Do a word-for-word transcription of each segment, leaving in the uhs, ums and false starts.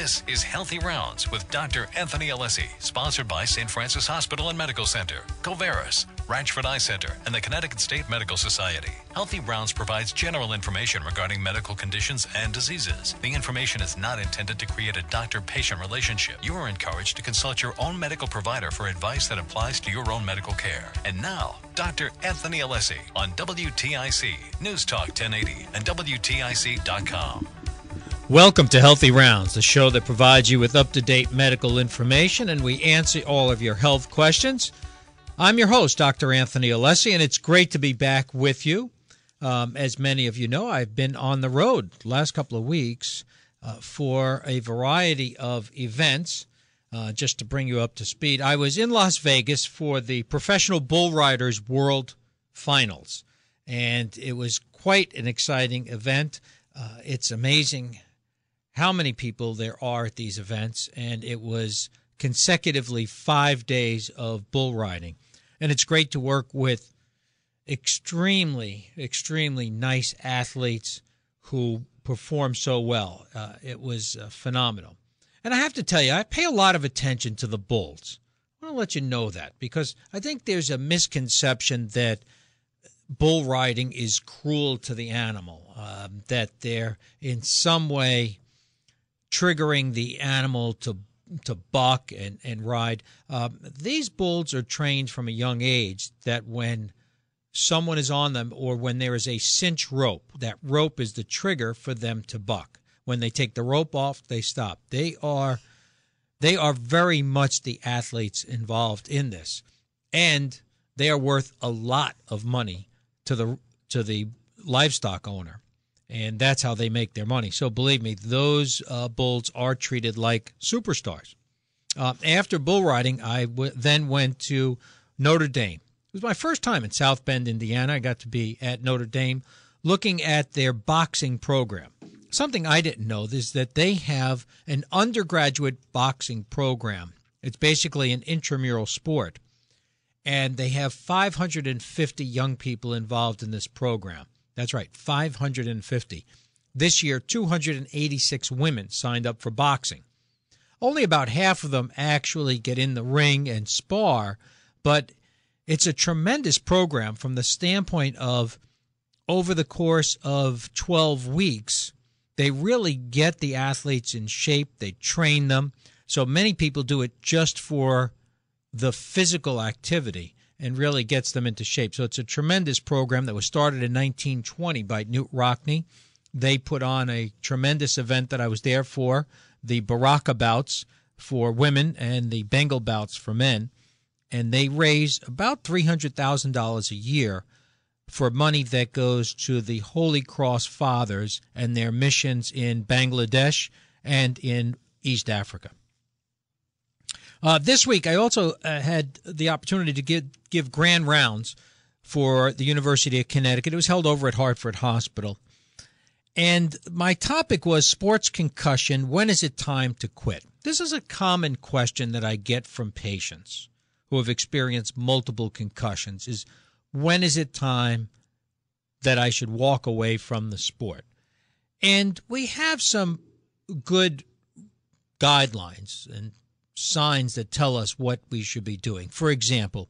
This is Healthy Rounds with Doctor Anthony Alessi, sponsored by Saint Francis Hospital and Medical Center, Covaris, Ranchford Eye Center, and the Connecticut State Medical Society. Healthy Rounds provides general information regarding medical conditions and diseases. The information is not intended to create a doctor-patient relationship. You are encouraged to consult your own medical provider for advice that applies to your own medical care. And now, Doctor Anthony Alessi on W T I C, News Talk ten eighty, and W T I C dot com. Welcome to Healthy Rounds, the show that provides you with up-to-date medical information, and we answer all of your health questions. I'm your host, Doctor Anthony Alessi, and it's great to be back with you. Um, as many of you know, I've been on the road the last couple of weeks uh, for a variety of events. Uh, just to bring you up to speed, I was in Las Vegas for the Professional Bull Riders World Finals, and it was quite an exciting event. Uh, it's amazing how many people there are at these events, and it was consecutively five days of bull riding. And it's great to work with extremely, extremely nice athletes who perform so well. Uh, it was uh, phenomenal. And I have to tell you, I pay a lot of attention to the bulls. I want to let you know that, because I think there's a misconception that bull riding is cruel to the animal, um, that they're in some way triggering the animal to to buck and, and ride. Um, these bulls are trained from a young age that when someone is on them or when there is a cinch rope, that rope is the trigger for them to buck. When they take the rope off, they stop. They are they are very much the athletes involved in this, and they are worth a lot of money to the to the livestock owner. And that's how they make their money. So believe me, those uh, bulls are treated like superstars. Uh, after bull riding, I w- then went to Notre Dame. It was my first time in South Bend, Indiana. I got to be at Notre Dame looking at their boxing program. Something I didn't know is that they have an undergraduate boxing program. It's basically an intramural sport. And they have five hundred fifty young people involved in this program. That's right, five hundred fifty. This year, two hundred eighty-six women signed up for boxing. Only about half of them actually get in the ring and spar, but it's a tremendous program from the standpoint of over the course of twelve weeks, they really get the athletes in shape. They train them. So many people do it just for the physical activity, and really gets them into shape. So it's a tremendous program that was started in nineteen twenty by Knute Rockne. They put on a tremendous event that I was there for, the Baraka bouts for women and the Bengal bouts for men. And they raise about three hundred thousand dollars a year for money that goes to the Holy Cross Fathers and their missions in Bangladesh and in East Africa. Uh, this week, I also uh, had the opportunity to give, give grand rounds for the University of Connecticut. It was held over at Hartford Hospital. And my topic was sports concussion. When is it time to quit? This is a common question that I get from patients who have experienced multiple concussions is, when is it time that I should walk away from the sport? And we have some good guidelines and signs that tell us what we should be doing. For example,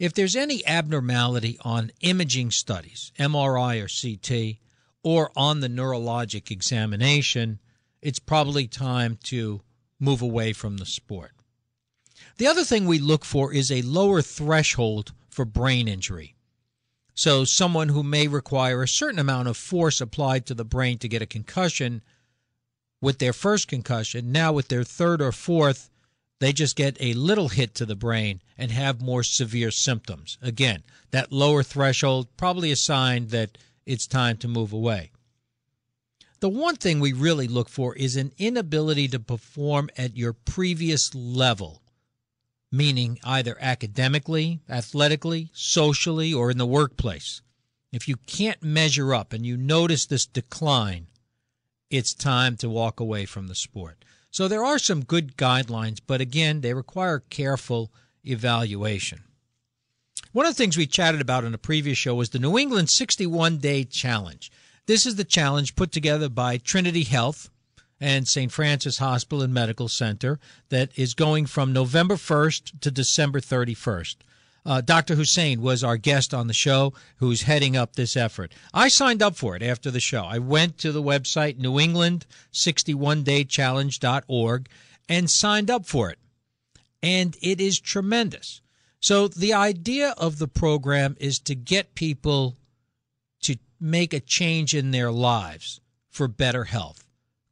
if there's any abnormality on imaging studies, M R I or C T, or on the neurologic examination, it's probably time to move away from the sport. The other thing we look for is a lower threshold for brain injury. So someone who may require a certain amount of force applied to the brain to get a concussion, with their first concussion, now with their third or fourth, they just get a little hit to the brain and have more severe symptoms. Again, that lower threshold, probably a sign that it's time to move away. The one thing we really look for is an inability to perform at your previous level, meaning either academically, athletically, socially, or in the workplace. If you can't measure up and you notice this decline, it's time to walk away from the sport. So there are some good guidelines, but again, they require careful evaluation. One of the things we chatted about in a previous show was the New England sixty-one-Day Challenge. This is the challenge put together by Trinity Health and Saint Francis Hospital and Medical Center that is going from November first to December thirty-first. Uh, Doctor Hussein was our guest on the show, who's heading up this effort. I signed up for it after the show. I went to the website, new england sixty one day challenge dot org, and signed up for it. And it is tremendous. So the idea of the program is to get people to make a change in their lives for better health.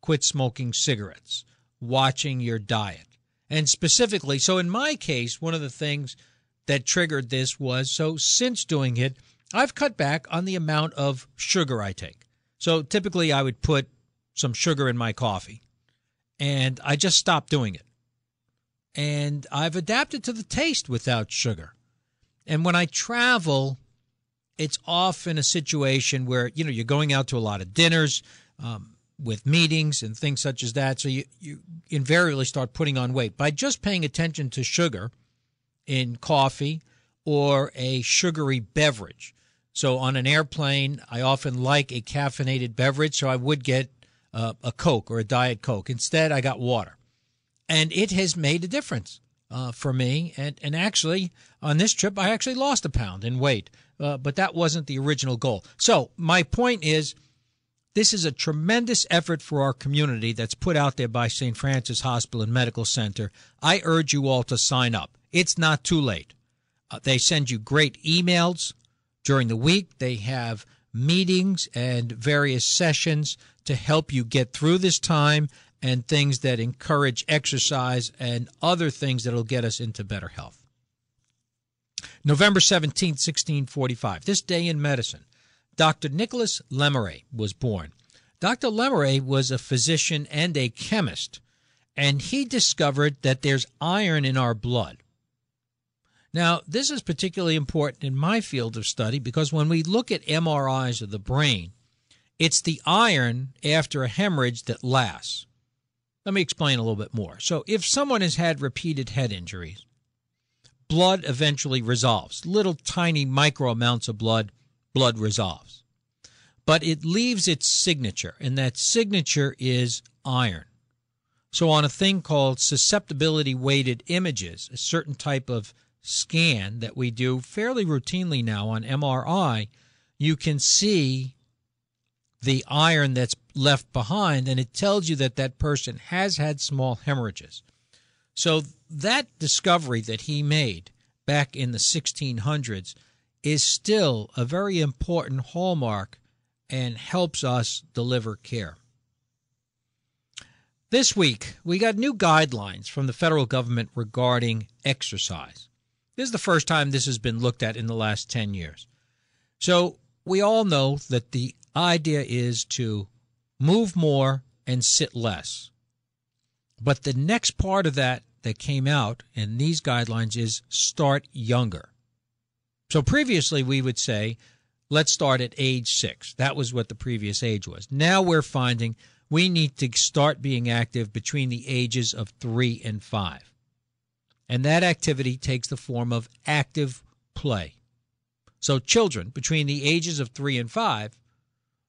Quit smoking cigarettes, watching your diet. And specifically, so in my case, one of the things that triggered this was, so since doing it, I've cut back on the amount of sugar I take. So typically I would put some sugar in my coffee, and I just stopped doing it. And I've adapted to the taste without sugar. And when I travel, it's often a situation where, you know, you're going out to a lot of dinners um, with meetings and things such as that, so you, you invariably start putting on weight. By just paying attention to sugar in coffee or a sugary beverage. So on an airplane, I often like a caffeinated beverage, so I would get uh, a Coke or a Diet Coke. Instead, I got water. And it has made a difference uh, for me. And, and actually, on this trip, I actually lost a pound in weight. Uh, but that wasn't the original goal. So my point is, this is a tremendous effort for our community that's put out there by Saint Francis Hospital and Medical Center. I urge you all to sign up. It's not too late. Uh, they send you great emails during the week. They have meetings and various sessions to help you get through this time, and things that encourage exercise and other things that will get us into better health. November seventeenth, sixteen forty-five, this day in medicine, Doctor Nicholas Lemery was born. Doctor Lemery was a physician and a chemist, and he discovered that there's iron in our blood. Now, this is particularly important in my field of study because when we look at M R Is of the brain, it's the iron after a hemorrhage that lasts. Let me explain a little bit more. So if someone has had repeated head injuries, blood eventually resolves. Little tiny micro amounts of blood, blood resolves. But it leaves its signature, and that signature is iron. So on a thing called susceptibility-weighted images, a certain type of scan that we do fairly routinely now on M R I, you can see the iron that's left behind, and it tells you that that person has had small hemorrhages. So that discovery that he made back in the sixteen hundreds is still a very important hallmark and helps us deliver care. This week, we got new guidelines from the federal government regarding exercise. This is the first time this has been looked at in the last ten years. So we all know that the idea is to move more and sit less. But the next part of that that came out in these guidelines is start younger. So previously we would say, let's start at age six. That was what the previous age was. Now we're finding we need to start being active between the ages of three and five. And that activity takes the form of active play. So children between the ages of three and five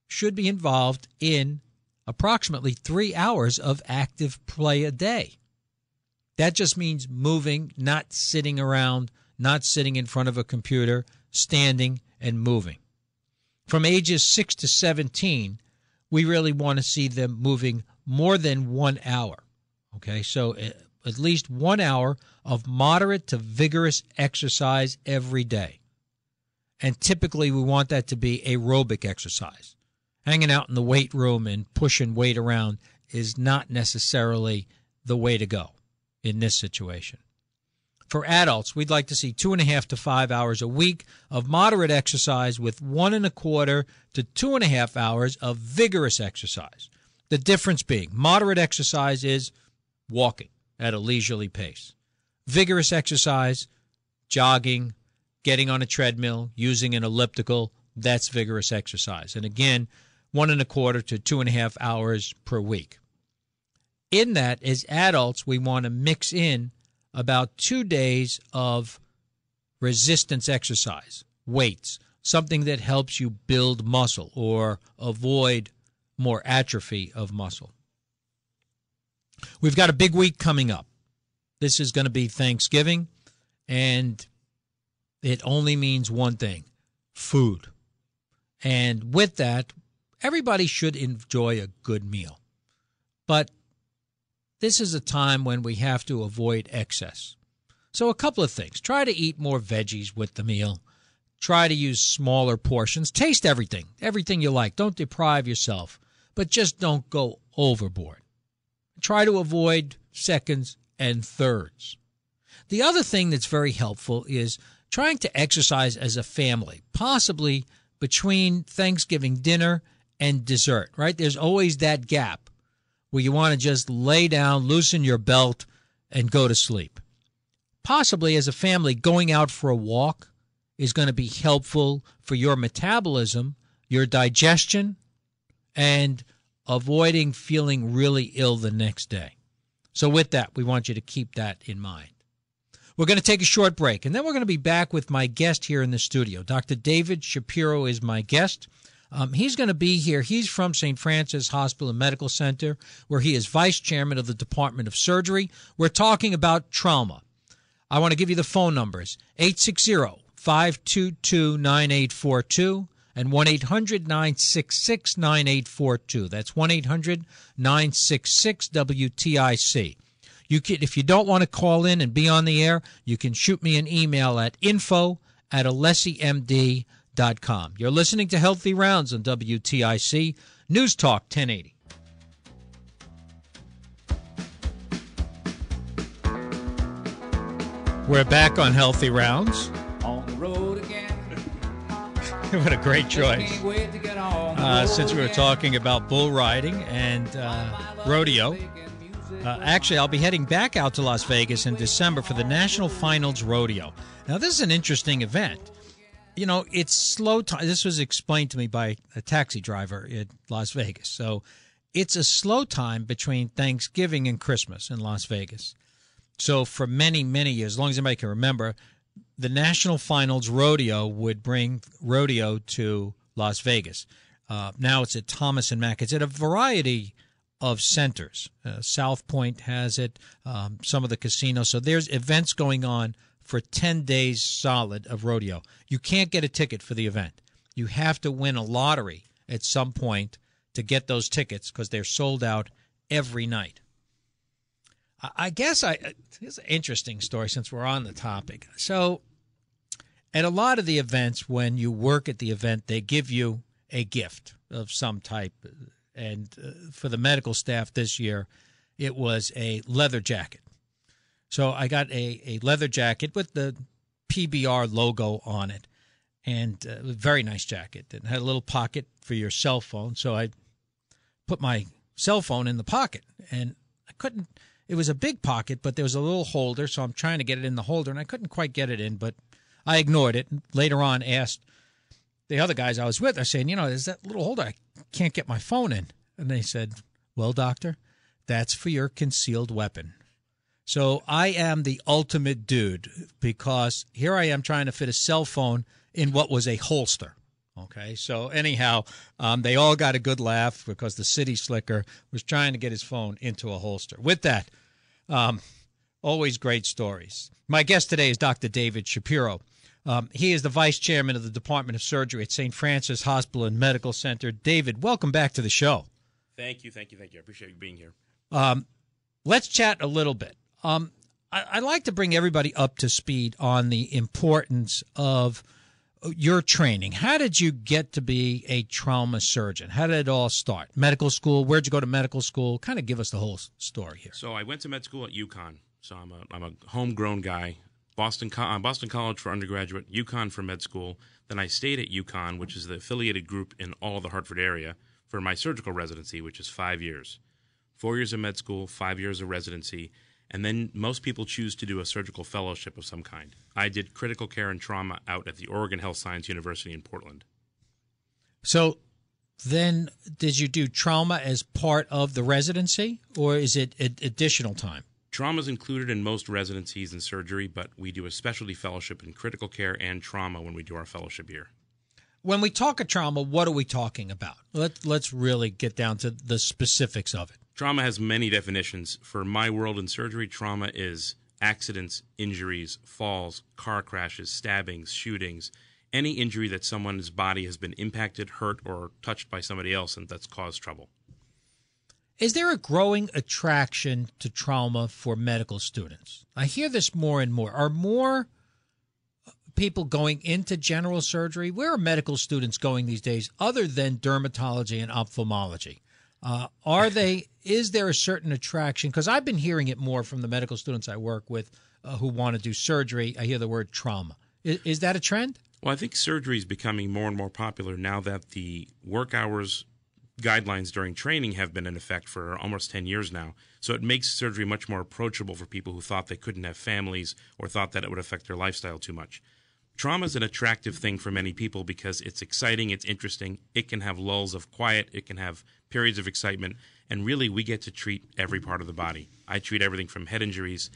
should be involved in approximately three hours of active play a day. That just means moving, not sitting around, not sitting in front of a computer, standing and moving. From ages six to seventeen, we really want to see them moving more than one hour. Okay, so at least one hour of moderate to vigorous exercise every day. And typically we want that to be aerobic exercise. Hanging out in the weight room and pushing weight around is not necessarily the way to go in this situation. For adults, we'd like to see two and a half to five hours a week of moderate exercise with one and a quarter to two and a half hours of vigorous exercise. The difference being moderate exercise is walking at a leisurely pace. Vigorous exercise, jogging, getting on a treadmill, using an elliptical, that's vigorous exercise. And again, one and a quarter to two and a half hours per week. In that, as adults, we want to mix in about two days of resistance exercise, weights, something that helps you build muscle or avoid more atrophy of muscle. We've got a big week coming up. This is going to be Thanksgiving, and it only means one thing, food. And with that, everybody should enjoy a good meal. But this is a time when we have to avoid excess. So a couple of things. Try to eat more veggies with the meal. Try to use smaller portions. Taste everything, everything you like. Don't deprive yourself, but just don't go overboard. Try to avoid seconds and thirds. The other thing that's very helpful is trying to exercise as a family, possibly between Thanksgiving dinner and dessert, right? There's always that gap where you want to just lay down, loosen your belt, and go to sleep. Possibly as a family, going out for a walk is going to be helpful for your metabolism, your digestion, and avoiding feeling really ill the next day. So with that, we want you to keep that in mind. We're going to take a short break, and then we're going to be back with my guest here in the studio. Doctor David Shapiro is my guest. Um, he's going to be here. He's from Saint Francis Hospital and Medical Center, where he is vice chairman of the Department of Surgery. We're talking about trauma. I want to give you the phone numbers, eight six zero, five two two, nine eight four two and one eight hundred, nine six six, nine eight four two. That's one eight hundred, nine six six, W T I C. You can, if you don't want to call in and be on the air, you can shoot me an email at info at alessimd dot com. You're listening to Healthy Rounds on W T I C News Talk ten eighty. We're back on Healthy Rounds. On the road again. What a great choice. Uh, since we were talking about bull riding and uh, rodeo, uh, actually I'll be heading back out to Las Vegas in December for the National Finals Rodeo. Now this is an interesting event. You know, it's slow time. This was explained to me by a taxi driver in Las Vegas. So it's a slow time between Thanksgiving and Christmas in Las Vegas. So for many, many years, as long as anybody can remember, the National Finals Rodeo would bring rodeo to Las Vegas. Uh, now it's at Thomas and Mack. It's at a variety of centers. Uh, South Point has it, um, some of the casinos. So there's events going on for ten days solid of rodeo. You can't get a ticket for the event. You have to win a lottery at some point to get those tickets because they're sold out every night. I guess I, it's an interesting story since we're on the topic. So at a lot of the events, when you work at the event, they give you a gift of some type. And uh, for the medical staff this year, it was a leather jacket. So I got a, a leather jacket with the P B R logo on it. And uh, it was a very nice jacket. It had a little pocket for your cell phone. So I put my cell phone in the pocket and I couldn't. It was a big pocket, but there was a little holder, so I'm trying to get it in the holder, and I couldn't quite get it in, but I ignored it. And later on, asked the other guys I was with, I was saying, you know, there's that little holder. I can't get my phone in. And they said, well, doctor, that's for your concealed weapon. So I am the ultimate dude because here I am trying to fit a cell phone in what was a holster. Okay, so anyhow, um, they all got a good laugh because the city slicker was trying to get his phone into a holster. With that, um, always great stories. My guest today is Doctor David Shapiro. Um, he is the vice chairman of the Department of Surgery at Saint Francis Hospital and Medical Center. David, welcome back to the show. Thank you, thank you, thank you. I appreciate you being here. Um, let's chat a little bit. Um, I, I like to bring everybody up to speed on the importance of your training. How did you get to be a trauma surgeon? How did it all start? Medical school? Where'd you go to medical school? Kind of give us the whole story here. So I went to med school at UConn. So I'm a I'm a homegrown guy. Boston Boston College for undergraduate, UConn for med school. Then I stayed at UConn, which is the affiliated group in all of the Hartford area, for my surgical residency, which is five years. Four years of med school, five years of residency. And then most people choose to do a surgical fellowship of some kind. I did critical care and trauma out at the Oregon Health Science University in Portland. So then did you do trauma as part of the residency, or is it additional time? Trauma is included in most residencies in surgery, but we do a specialty fellowship in critical care and trauma when we do our fellowship year. When we talk of trauma, what are we talking about? Let, let's really get down to the specifics of it. trauma has many definitions. For my world in surgery, trauma is accidents, injuries, falls, car crashes, stabbings, shootings, any injury that someone's body has been impacted, hurt, or touched by somebody else and that's caused trouble. Is there a growing attraction to trauma for medical students? I hear this more and more. Are more people going into general surgery? Where are medical students going these days other than dermatology and ophthalmology? Uh, are they, is there a certain attraction? Because I've been hearing it more from the medical students I work with uh, who want to do surgery. I hear the word trauma. Is, is that a trend? Well, I think surgery is becoming more and more popular now that the work hours guidelines during training have been in effect for almost ten years now. So it makes surgery much more approachable for people who thought they couldn't have families or thought that it would affect their lifestyle too much. Trauma is an attractive thing for many people because it's exciting, it's interesting, it can have lulls of quiet, it can have periods of excitement, and really we get to treat every part of the body. I treat everything from head injuries,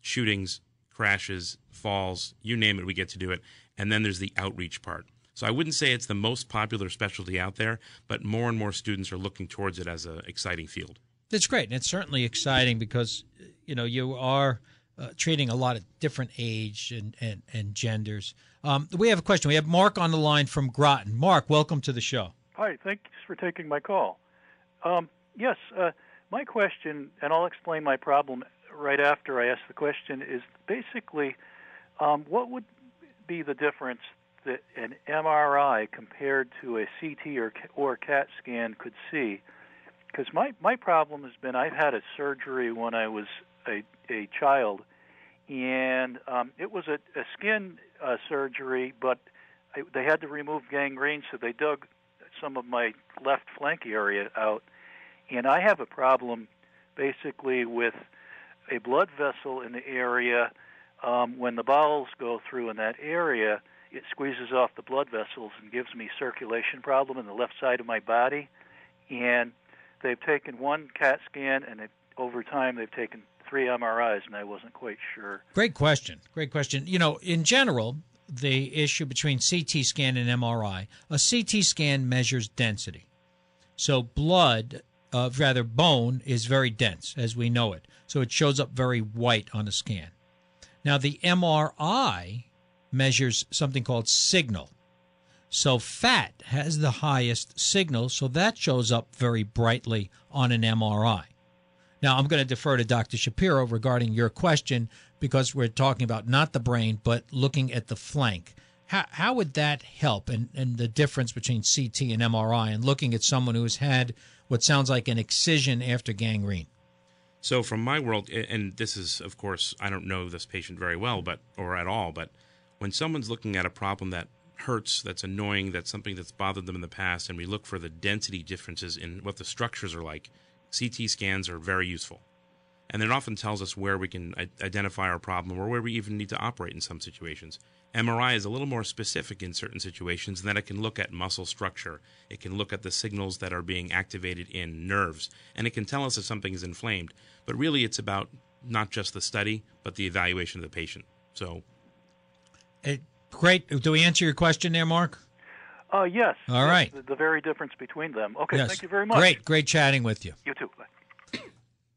shootings, crashes, falls, you name it, we get to do it. And then there's the outreach part. So I wouldn't say it's the most popular specialty out there, but more and more students are looking towards it as an exciting field. That's great, and it's certainly exciting because, you know, you are uh, treating a lot of different age and, and, and genders. Um, we have a question. We have Mark on the line from Groton. Mark, welcome to the show. Hi, thanks for taking my call. Um, yes, uh, my question, and I'll explain my problem right after I ask the question, is basically um, what would be the difference that an M R I compared to a C T or or CAT scan could see? Because my, my problem has been I've had a surgery when I was a, a child, and um, it was a, a skin uh, surgery, but I, they had to remove gangrene, so they dug some of my left flank area out. And I have a problem basically with a blood vessel in the area. Um, when the bowels go through in that area, it squeezes off the blood vessels and gives me circulation problem in the left side of my body. And they've taken one CAT scan, and it, over time they've taken three M R Is, and I wasn't quite sure. Great question. Great question. You know, in general, the issue between C T scan and M R I, a C T scan measures density. So blood, uh, rather bone, is very dense as we know it. So it shows up very white on a scan. Now, the M R I measures something called signal. So fat has the highest signal, so that shows up very brightly on an M R I. Now, I'm going to defer to Doctor Shapiro regarding your question because we're talking about not the brain, but looking at the flank. How, how would that help and, and the difference between C T and M R I and looking at someone who has had what sounds like an excision after gangrene? So from my world, and this is, of course, I don't know this patient very well but or at all, but when someone's looking at a problem that hurts, that's annoying, that's something that's bothered them in the past, and we look for the density differences in what the structures are like, C T scans are very useful. And it often tells us where we can identify our problem or where we even need to operate in some situations. M R I is a little more specific in certain situations in that it can look at muscle structure. It can look at the signals that are being activated in nerves, and it can tell us if something is inflamed. But really it's about not just the study, but the evaluation of the patient. So... It, great. Do we answer your question there, Mark? Uh, yes. All right. The, the very difference between them. Okay, yes. Thank you very much. Great, great chatting with you. You too. Bye.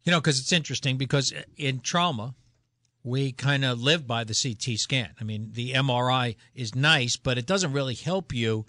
You know, because it's interesting because in trauma, we kind of live by the C T scan. I mean, the M R I is nice, but it doesn't really help you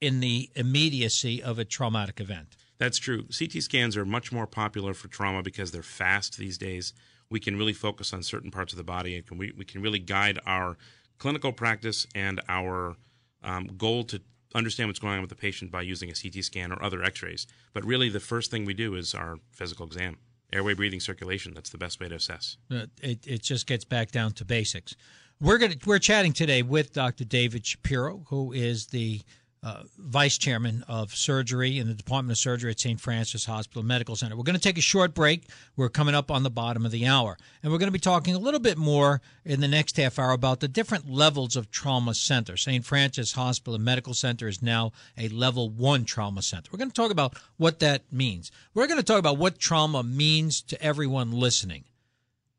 in the immediacy of a traumatic event. That's true. C T scans are much more popular for trauma because they're fast these days. We can really focus on certain parts of the body, and can we, we can really guide our clinical practice and our um, goal to understand what's going on with the patient by using a C T scan or other x-rays. But really the first thing we do is our physical exam, airway, breathing, circulation. That's the best way to assess. It, it just gets back down to basics. We're gonna, we're chatting today with Doctor David Shapiro, who is the uh, vice chairman of surgery in the Department of Surgery at Saint Francis Hospital and Medical Center. We're going to take a short break. We're coming up on the bottom of the hour, and we're going to be talking a little bit more in the next half hour about the different levels of trauma center. Saint Francis Hospital and Medical Center is now a level one trauma center. We're going to talk about what that means. We're going to talk about what trauma means to everyone listening,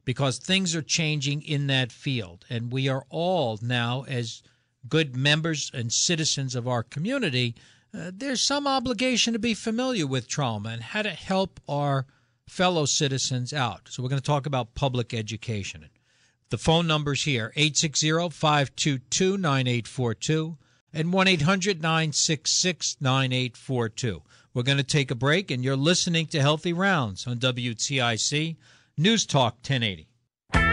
because things are changing in that field, and we are all now as good members and citizens of our community, uh, there's some obligation to be familiar with trauma and how to help our fellow citizens out. So we're going to talk about public education. The phone number's here, eight six zero, five two two, nine eight four two and one eight hundred, nine six six, nine eight four two. We're going to take a break, and you're listening to Healthy Rounds on W T I C News Talk ten eighty. We're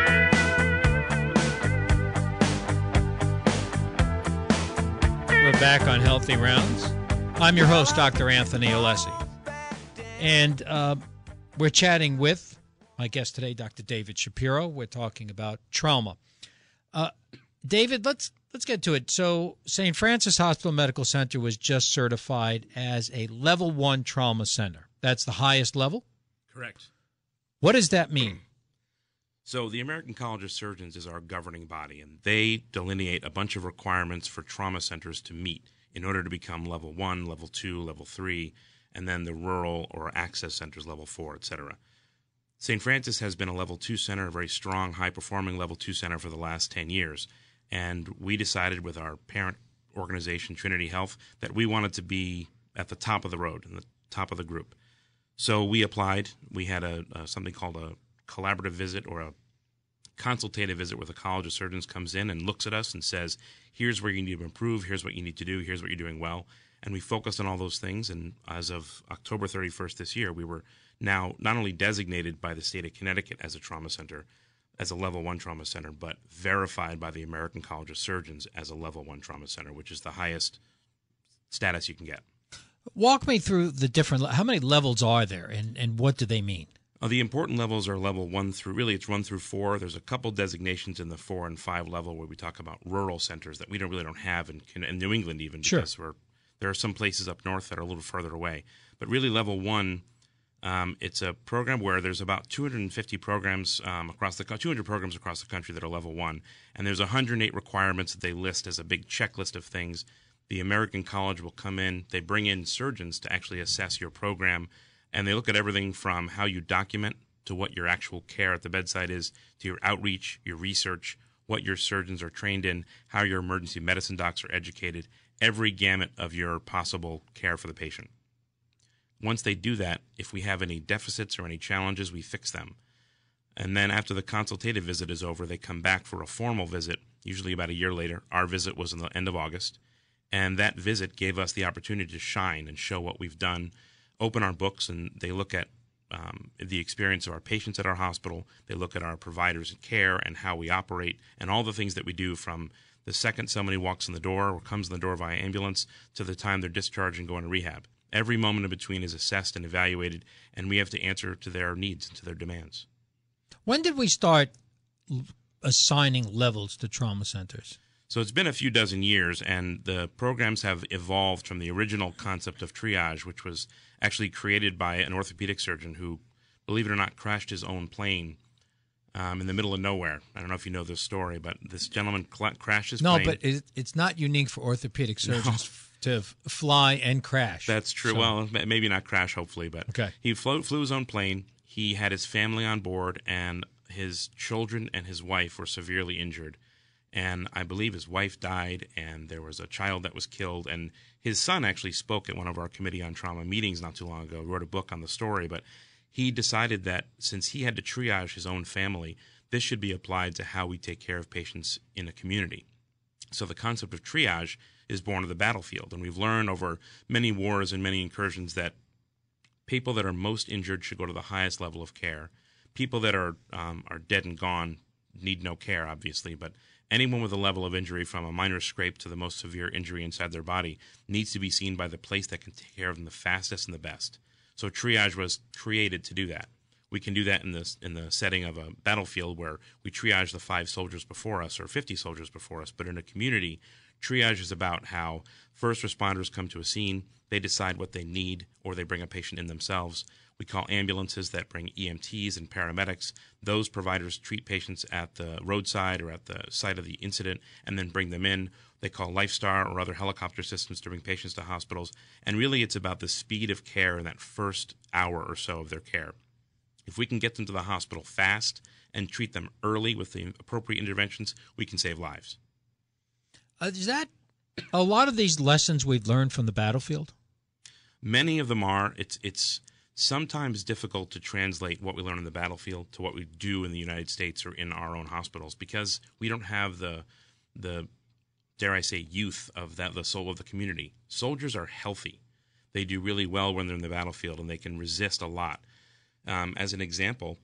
back on Healthy Rounds. I'm your host, Doctor Anthony Alessi. And uh, we're chatting with my guest today, Doctor David Shapiro. We're talking about trauma. Uh, David, let's let's get to it. So Saint Francis Hospital and Medical Center was just certified as a level one trauma center. That's the highest level? Correct. What does that mean? So the American College of Surgeons is our governing body, and they delineate a bunch of requirements for trauma centers to meet in order to become level one, level two, level three, and then the rural or access centers, level four, et cetera. Saint Francis has been a level two center, a very strong, high-performing level two center for the last ten years. And we decided with our parent organization, Trinity Health, that we wanted to be at the top of the road, in the top of the group. So we applied. We had a, a something called a collaborative visit, or a consultative visit, where the College of Surgeons comes in and looks at us and says, here's where you need to improve, here's what you need to do, here's what you're doing well. And we focused on all those things. And as of October thirty-first this year, we were now not only designated by the state of Connecticut as a trauma center, as a level one trauma center, but verified by the American College of Surgeons as a level one trauma center, which is the highest status you can get. Walk me through the different, how many levels are there, and, and what do they mean? Uh, the important levels are level one through, really it's one through four. There's a couple designations in the four and five level where we talk about rural centers that we don't really don't have in, in New England even, because sure. we're, there are some places up north that are a little further away. But really level one, Um, it's a program where there's about two hundred fifty programs um, across the two hundred programs across the country that are level one, and there's one hundred eight requirements that they list as a big checklist of things. The American College will come in, they bring in surgeons to actually assess your program, and they look at everything from how you document to what your actual care at the bedside is, to your outreach, your research, what your surgeons are trained in, how your emergency medicine docs are educated, every gamut of your possible care for the patient. Once they do that, if we have any deficits or any challenges, we fix them. And then after the consultative visit is over, they come back for a formal visit, usually about a year later. Our visit was in the end of August. And that visit gave us the opportunity to shine and show what we've done, open our books, and they look at um, the experience of our patients at our hospital. They look at our providers and care and how we operate and all the things that we do, from the second somebody walks in the door or comes in the door via ambulance to the time they're discharged and going to rehab. Every moment in between is assessed and evaluated, and we have to answer to their needs and to their demands. When did we start assigning levels to trauma centers? So it's been a few dozen years, and the programs have evolved from the original concept of triage, which was actually created by an orthopedic surgeon who, believe it or not, crashed his own plane um, in the middle of nowhere. I don't know if you know this story, but this gentleman cl- crashed his no, plane. No, but it's not unique for orthopedic surgeons. No. To fly and crash. That's true. So. Well, maybe not crash, hopefully, but okay. He flew, flew his own plane. He had his family on board, and his children and his wife were severely injured. And I believe his wife died, and there was a child that was killed. And his son actually spoke at one of our Committee on Trauma meetings not too long ago, wrote a book on the story. But he decided that since he had to triage his own family, this should be applied to how we take care of patients in a community. So the concept of triage is born of the battlefield. And we've learned over many wars and many incursions that people that are most injured should go to the highest level of care. People that are um, are dead and gone need no care, obviously, but anyone with a level of injury, from a minor scrape to the most severe injury inside their body, needs to be seen by the place that can take care of them the fastest and the best. So triage was created to do that. We can do that in this in the setting of a battlefield where we triage the five soldiers before us or fifty soldiers before us, but in a community, triage is about how first responders come to a scene, they decide what they need, or they bring a patient in themselves. We call ambulances that bring E M Ts and paramedics. Those providers treat patients at the roadside or at the site of the incident and then bring them in. They call LifeStar or other helicopter systems to bring patients to hospitals. And really it's about the speed of care in that first hour or so of their care. If we can get them to the hospital fast and treat them early with the appropriate interventions, we can save lives. Uh, is that a lot of these lessons we've learned from the battlefield? Many of them are. It's it's sometimes difficult to translate what we learn on the battlefield to what we do in the United States or in our own hospitals, because we don't have the, the dare I say, youth of that, the soul of the community. Soldiers are healthy. They do really well when they're in the battlefield, and they can resist a lot. Um, as an example,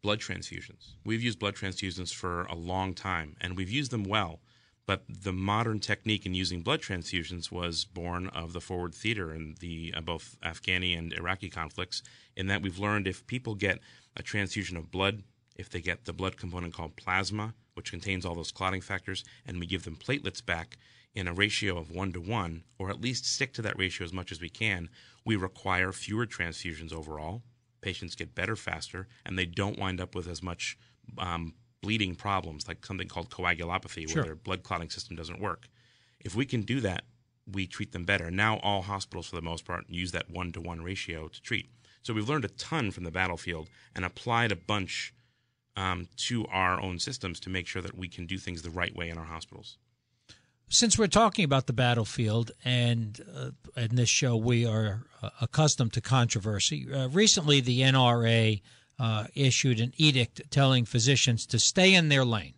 blood transfusions. We've used blood transfusions for a long time, and we've used them well. But the modern technique in using blood transfusions was born of the forward theater in the uh, both Afghani and Iraqi conflicts, in that we've learned if people get a transfusion of blood, if they get the blood component called plasma, which contains all those clotting factors, and we give them platelets back in a ratio of one to one, or at least stick to that ratio as much as we can, we require fewer transfusions overall. Patients get better faster, and they don't wind up with as much um bleeding problems, like something called coagulopathy, sure, where their blood clotting system doesn't work. If we can do that, we treat them better. Now all hospitals, for the most part, use that one-to-one ratio to treat. So we've learned a ton from the battlefield and applied a bunch um, to our own systems to make sure that we can do things the right way in our hospitals. Since we're talking about the battlefield, and uh, in this show we are uh, accustomed to controversy, uh, recently the N R A Uh, issued an edict telling physicians to stay in their lane.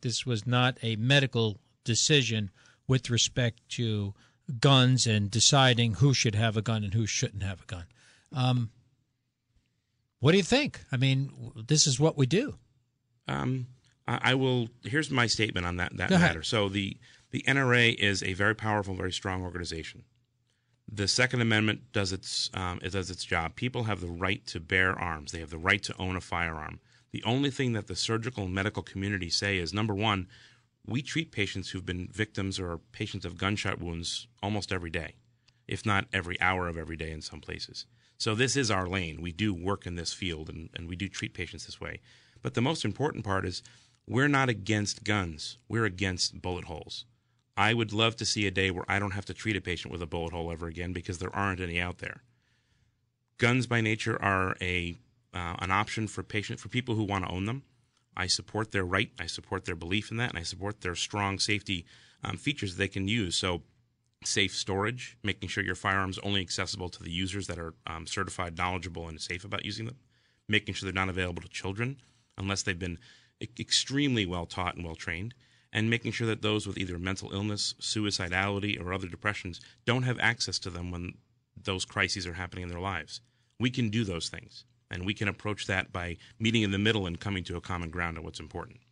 This was not a medical decision with respect to guns and deciding who should have a gun and who shouldn't have a gun. Um, what do you think? I mean, this is what we do. Um, I, I will. Here's my statement on that that matter. So the the N R A is a very powerful, very strong organization. The Second Amendment does its um, it does its job. People have the right to bear arms. They have the right to own a firearm. The only thing that the surgical and medical community say is, number one, we treat patients who've been victims or patients of gunshot wounds almost every day, if not every hour of every day in some places. So this is our lane. We do work in this field, and, and we do treat patients this way. But the most important part is we're not against guns. We're against bullet holes. I would love to see a day where I don't have to treat a patient with a bullet hole ever again, because there aren't any out there. Guns by nature are a uh, an option for patient for people who want to own them. I support their right. I support their belief in that, and I support their strong safety um, features they can use. So safe storage, making sure your firearms only accessible to the users that are um, certified, knowledgeable, and safe about using them, making sure they're not available to children unless they've been e- extremely well taught and well trained, and making sure that those with either mental illness, suicidality, or other depressions don't have access to them when those crises are happening in their lives. We can do those things, and we can approach that by meeting in the middle and coming to a common ground on what's important.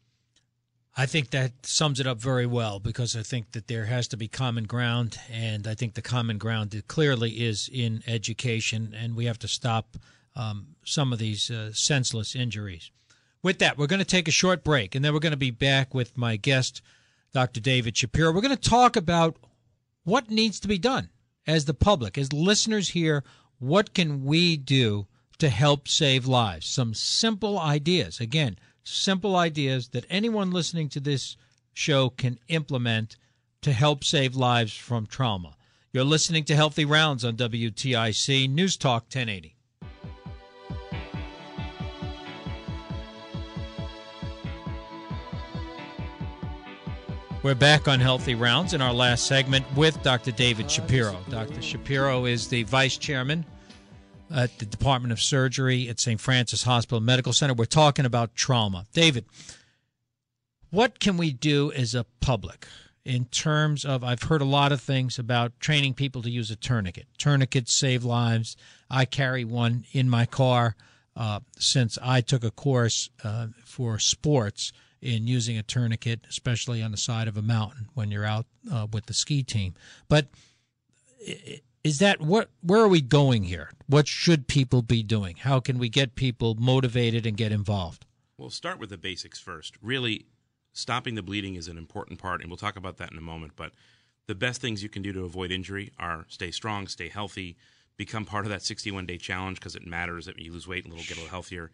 I think that sums it up very well, because I think that there has to be common ground, and I think the common ground clearly is in education, and we have to stop um, some of these uh, senseless injuries. With that, we're going to take a short break, and then we're going to be back with my guest, Doctor David Shapiro. We're going to talk about what needs to be done as the public, as listeners here. What can we do to help save lives? Some simple ideas. Again, simple ideas that anyone listening to this show can implement to help save lives from trauma. You're listening to Healthy Rounds on W T I C News Talk ten eighty. We're back on Healthy Rounds in our last segment with Doctor David Shapiro. Doctor Shapiro is the vice chairman at the Department of Surgery at Saint Francis Hospital and Medical Center. We're talking about trauma. David, what can we do as a public in terms of, I've heard a lot of things about training people to use a tourniquet. Tourniquets save lives. I carry one in my car uh, since I took a course uh, for sports in using a tourniquet, especially on the side of a mountain when you're out uh, with the ski team. But is that what? Where are we going here? What should people be doing? How can we get people motivated and get involved? We'll start with the basics first. Really, stopping the bleeding is an important part, and we'll talk about that in a moment. But the best things you can do to avoid injury are stay strong, stay healthy, become part of that sixty-one day challenge, because it matters that you lose weight and it'll get a little healthier.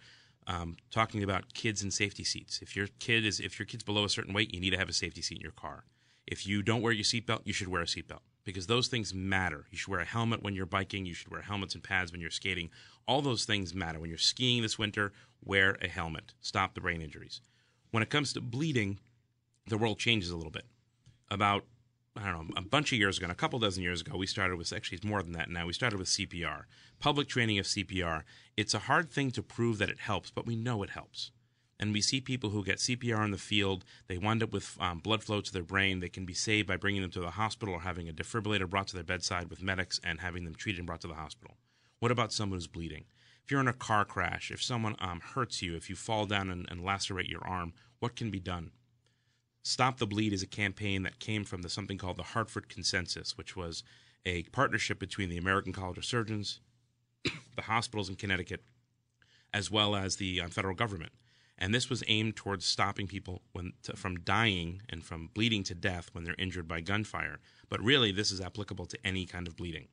Um, talking about kids in safety seats. If your kid is, if your kid's below a certain weight, you need to have a safety seat in your car. If you don't wear your seatbelt, you should wear a seatbelt, because those things matter. You should wear a helmet when you're biking. You should wear helmets and pads when you're skating. All those things matter. When you're skiing this winter, wear a helmet. Stop the brain injuries. When it comes to bleeding, the world changes a little bit. About I don't know, a bunch of years ago, a couple dozen years ago, we started with, actually it's more than that now, we started with C P R, public training of C P R. It's a hard thing to prove that it helps, but we know it helps. And we see people who get C P R in the field, they wind up with um, blood flow to their brain. They can be saved by bringing them to the hospital or having a defibrillator brought to their bedside with medics and having them treated and brought to the hospital. What about someone who's bleeding? If you're in a car crash, if someone um, hurts you, if you fall down and, and lacerate your arm, what can be done? Stop the Bleed is a campaign that came from the, something called the Hartford Consensus, which was a partnership between the American College of Surgeons, the hospitals in Connecticut, as well as the uh, federal government. And this was aimed towards stopping people when to, from dying and from bleeding to death when they're injured by gunfire. But really, this is applicable to any kind of bleeding.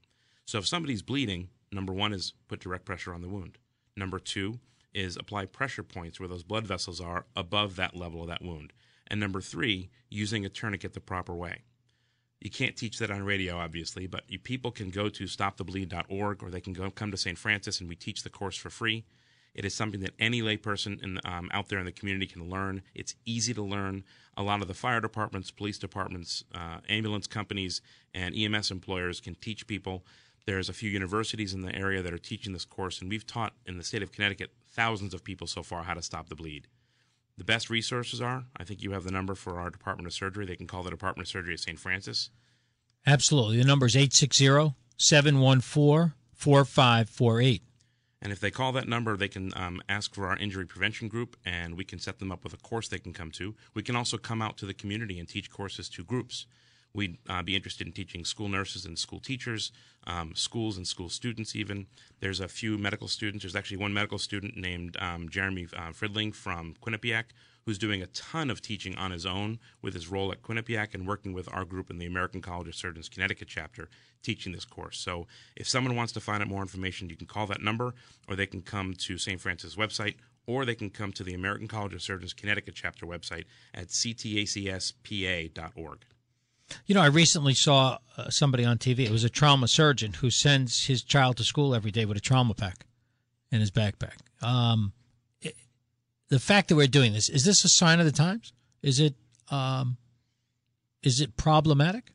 So if somebody's bleeding, number one is put direct pressure on the wound. Number two is apply pressure points where those blood vessels are above that level of that wound. And number three, using a tourniquet the proper way. You can't teach that on radio, obviously, but you, people can go to stop the bleed dot org or they can go come to Saint Francis and we teach the course for free. It is something that any layperson in, um, out there in the community can learn. It's easy to learn. A lot of the fire departments, police departments, uh, ambulance companies, and E M S employers can teach people. There's a few universities in the area that are teaching this course, and we've taught in the state of Connecticut thousands of people so far how to stop the bleed. The best resources are, I think you have the number for our Department of Surgery. They can call the Department of Surgery at Saint Francis. Absolutely. The number is eight six zero, seven one four, four five four eight. And if they call that number, they can um, ask for our injury prevention group, and we can set them up with a course they can come to. We can also come out to the community and teach courses to groups. We'd uh, be interested in teaching school nurses and school teachers, um, schools and school students even. There's a few medical students. There's actually one medical student named um, Jeremy uh, Fridling from Quinnipiac who's doing a ton of teaching on his own with his role at Quinnipiac and working with our group in the American College of Surgeons Connecticut chapter teaching this course. So if someone wants to find out more information, you can call that number, or they can come to Saint Francis website, or they can come to the American College of Surgeons Connecticut chapter website at c t a c s p a dot org. You know, I recently saw uh, somebody on T V. It was a trauma surgeon who sends his child to school every day with a trauma pack in his backpack. Um, it, the fact that we're doing this, is this a sign of the times? Is it, um, is it problematic?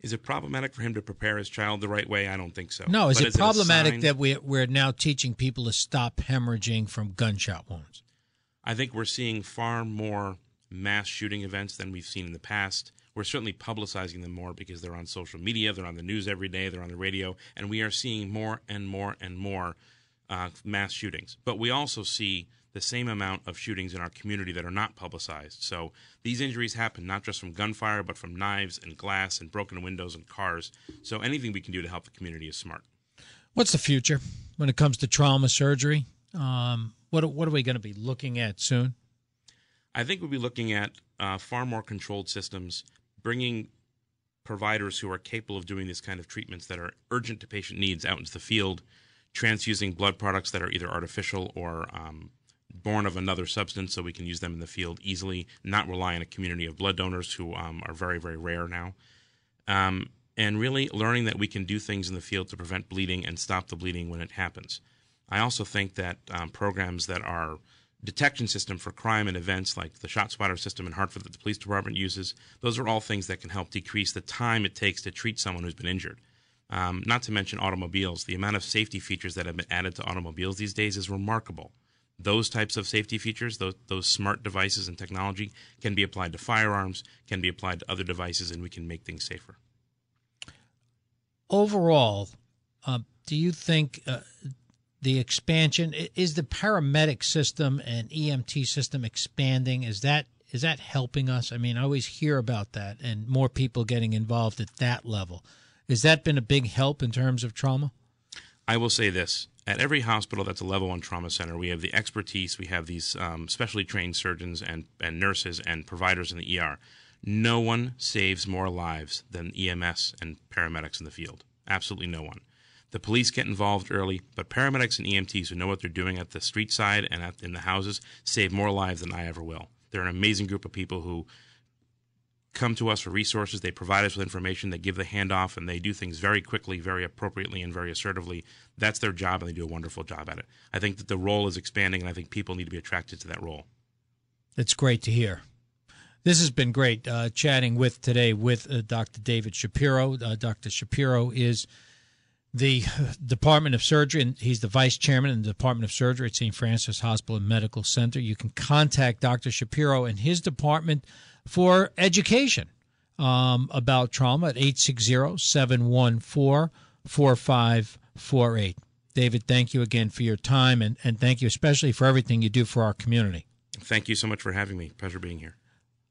Is it problematic for him to prepare his child the right way? I don't think so. No, is but it is problematic it that we, we're now teaching people to stop hemorrhaging from gunshot wounds? I think we're seeing far more mass shooting events than we've seen in the past. We're certainly publicizing them more because they're on social media, they're on the news every day, they're on the radio, and we are seeing more and more and more uh, mass shootings. But we also see the same amount of shootings in our community that are not publicized. So these injuries happen not just from gunfire, but from knives and glass and broken windows and cars. So anything we can do to help the community is smart. What's the future when it comes to trauma surgery? Um, what, what are we going to be looking at soon? I think we'll be looking at uh, far more controlled systems, bringing providers who are capable of doing this kind of treatments that are urgent to patient needs out into the field, transfusing blood products that are either artificial or um, born of another substance so we can use them in the field easily, not rely on a community of blood donors who um, are very, very rare now, um, and really learning that we can do things in the field to prevent bleeding and stop the bleeding when it happens. I also think that um, programs that are detection system for crime and events like the shot spotter system in Hartford that the police department uses, those are all things that can help decrease the time it takes to treat someone who's been injured. Um, not to mention automobiles. The amount of safety features that have been added to automobiles these days is remarkable. Those types of safety features, those, those smart devices and technology can be applied to firearms, can be applied to other devices, and we can make things safer. Overall, uh, do you think uh, – the expansion, is the paramedic system and E M T system expanding? Is that is that helping us? I mean, I always hear about that and more people getting involved at that level. Has that been a big help in terms of trauma? I will say this. At every hospital that's a level one trauma center, we have the expertise. We have these um, specially trained surgeons and, and nurses and providers in the E R. No one saves more lives than E M S and paramedics in the field. Absolutely no one. The police get involved early, but paramedics and E M Ts who know what they're doing at the street side and at, in the houses save more lives than I ever will. They're an amazing group of people who come to us for resources. They provide us with information. They give the handoff, and they do things very quickly, very appropriately, and very assertively. That's their job, and they do a wonderful job at it. I think that the role is expanding, and I think people need to be attracted to that role. That's great to hear. This has been great uh, chatting with today with uh, Doctor David Shapiro. Uh, Doctor Shapiro is the Department of Surgery, and he's the Vice Chairman in the Department of Surgery at Saint Francis Hospital and Medical Center. You can contact Doctor Shapiro and his department for education um, about trauma at eight six zero, seven one four, four five four eight. David, thank you again for your time, and, and thank you especially for everything you do for our community. Thank you so much for having me. Pleasure being here.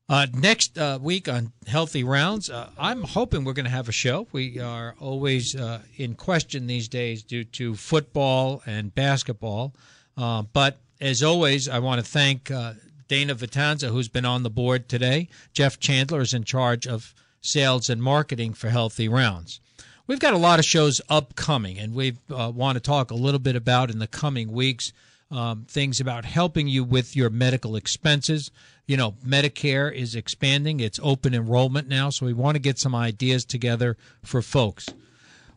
Uh, next uh, week on Healthy Rounds, uh, I'm hoping we're going to have a show. We are always uh, in question these days due to football and basketball. Uh, but as always, I want to thank uh, Dana Vitanza, who's been on the board today. Jeff Chandler is in charge of sales and marketing for Healthy Rounds. We've got a lot of shows upcoming, and we uh, want to talk a little bit about in the coming weeks um, things about helping you with your medical expenses. You know, Medicare is expanding. It's open enrollment now, so we want to get some ideas together for folks.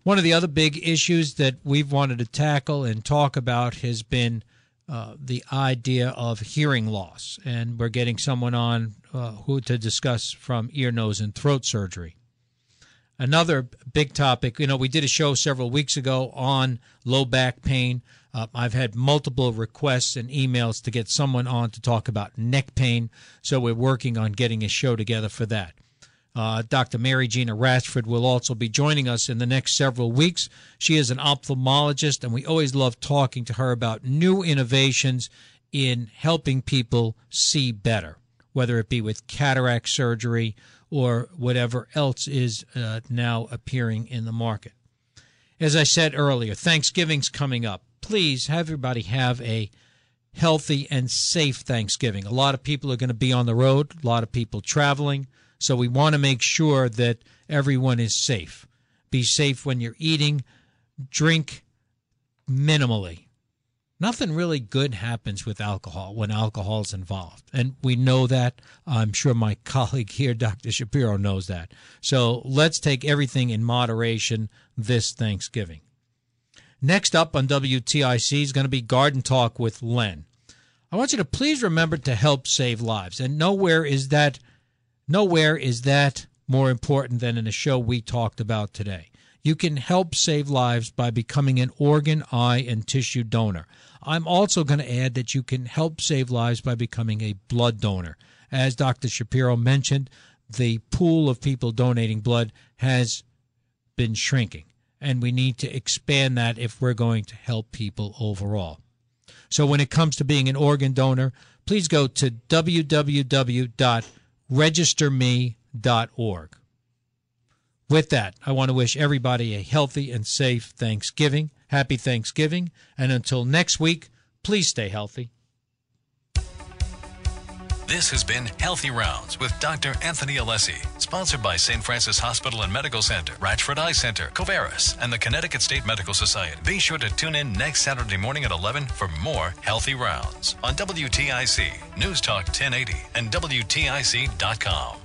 One of the other big issues that we've wanted to tackle and talk about has been uh, the idea of hearing loss, and we're getting someone on uh, who to discuss from ear, nose, and throat surgery. Another big topic, you know, we did a show several weeks ago on low back pain. Uh, I've had multiple requests and emails to get someone on to talk about neck pain, so we're working on getting a show together for that. Uh, Doctor Mary Gina Rashford will also be joining us in the next several weeks. She is an ophthalmologist, and we always love talking to her about new innovations in helping people see better, whether it be with cataract surgery or whatever else is uh, now appearing in the market. As I said earlier, Thanksgiving's coming up. Please have everybody have a healthy and safe Thanksgiving. A lot of people are going to be on the road, a lot of people traveling, so we want to make sure that everyone is safe. Be safe when you're eating. Drink minimally. Nothing really good happens with alcohol when alcohol is involved, and we know that. I'm sure my colleague here, Doctor Shapiro, knows that. So let's take everything in moderation this Thanksgiving. Next up on W T I C is going to be Garden Talk with Len. I want you to please remember to help save lives, and nowhere is that nowhere is that more important than in a show we talked about today. You can help save lives by becoming an organ, eye, and tissue donor. I'm also going to add that you can help save lives by becoming a blood donor. As Doctor Shapiro mentioned, the pool of people donating blood has been shrinking, and we need to expand that if we're going to help people overall. So when it comes to being an organ donor, please go to w w w dot register me dot org. With that, I want to wish everybody a healthy and safe Thanksgiving. Happy Thanksgiving. And until next week, please stay healthy. This has been Healthy Rounds with Doctor Anthony Alessi, sponsored by Saint Francis Hospital and Medical Center, Ranchford Eye Center, Covaris, and the Connecticut State Medical Society. Be sure to tune in next Saturday morning at eleven for more Healthy Rounds on W T I C, News Talk ten eighty, and W T I C dot com.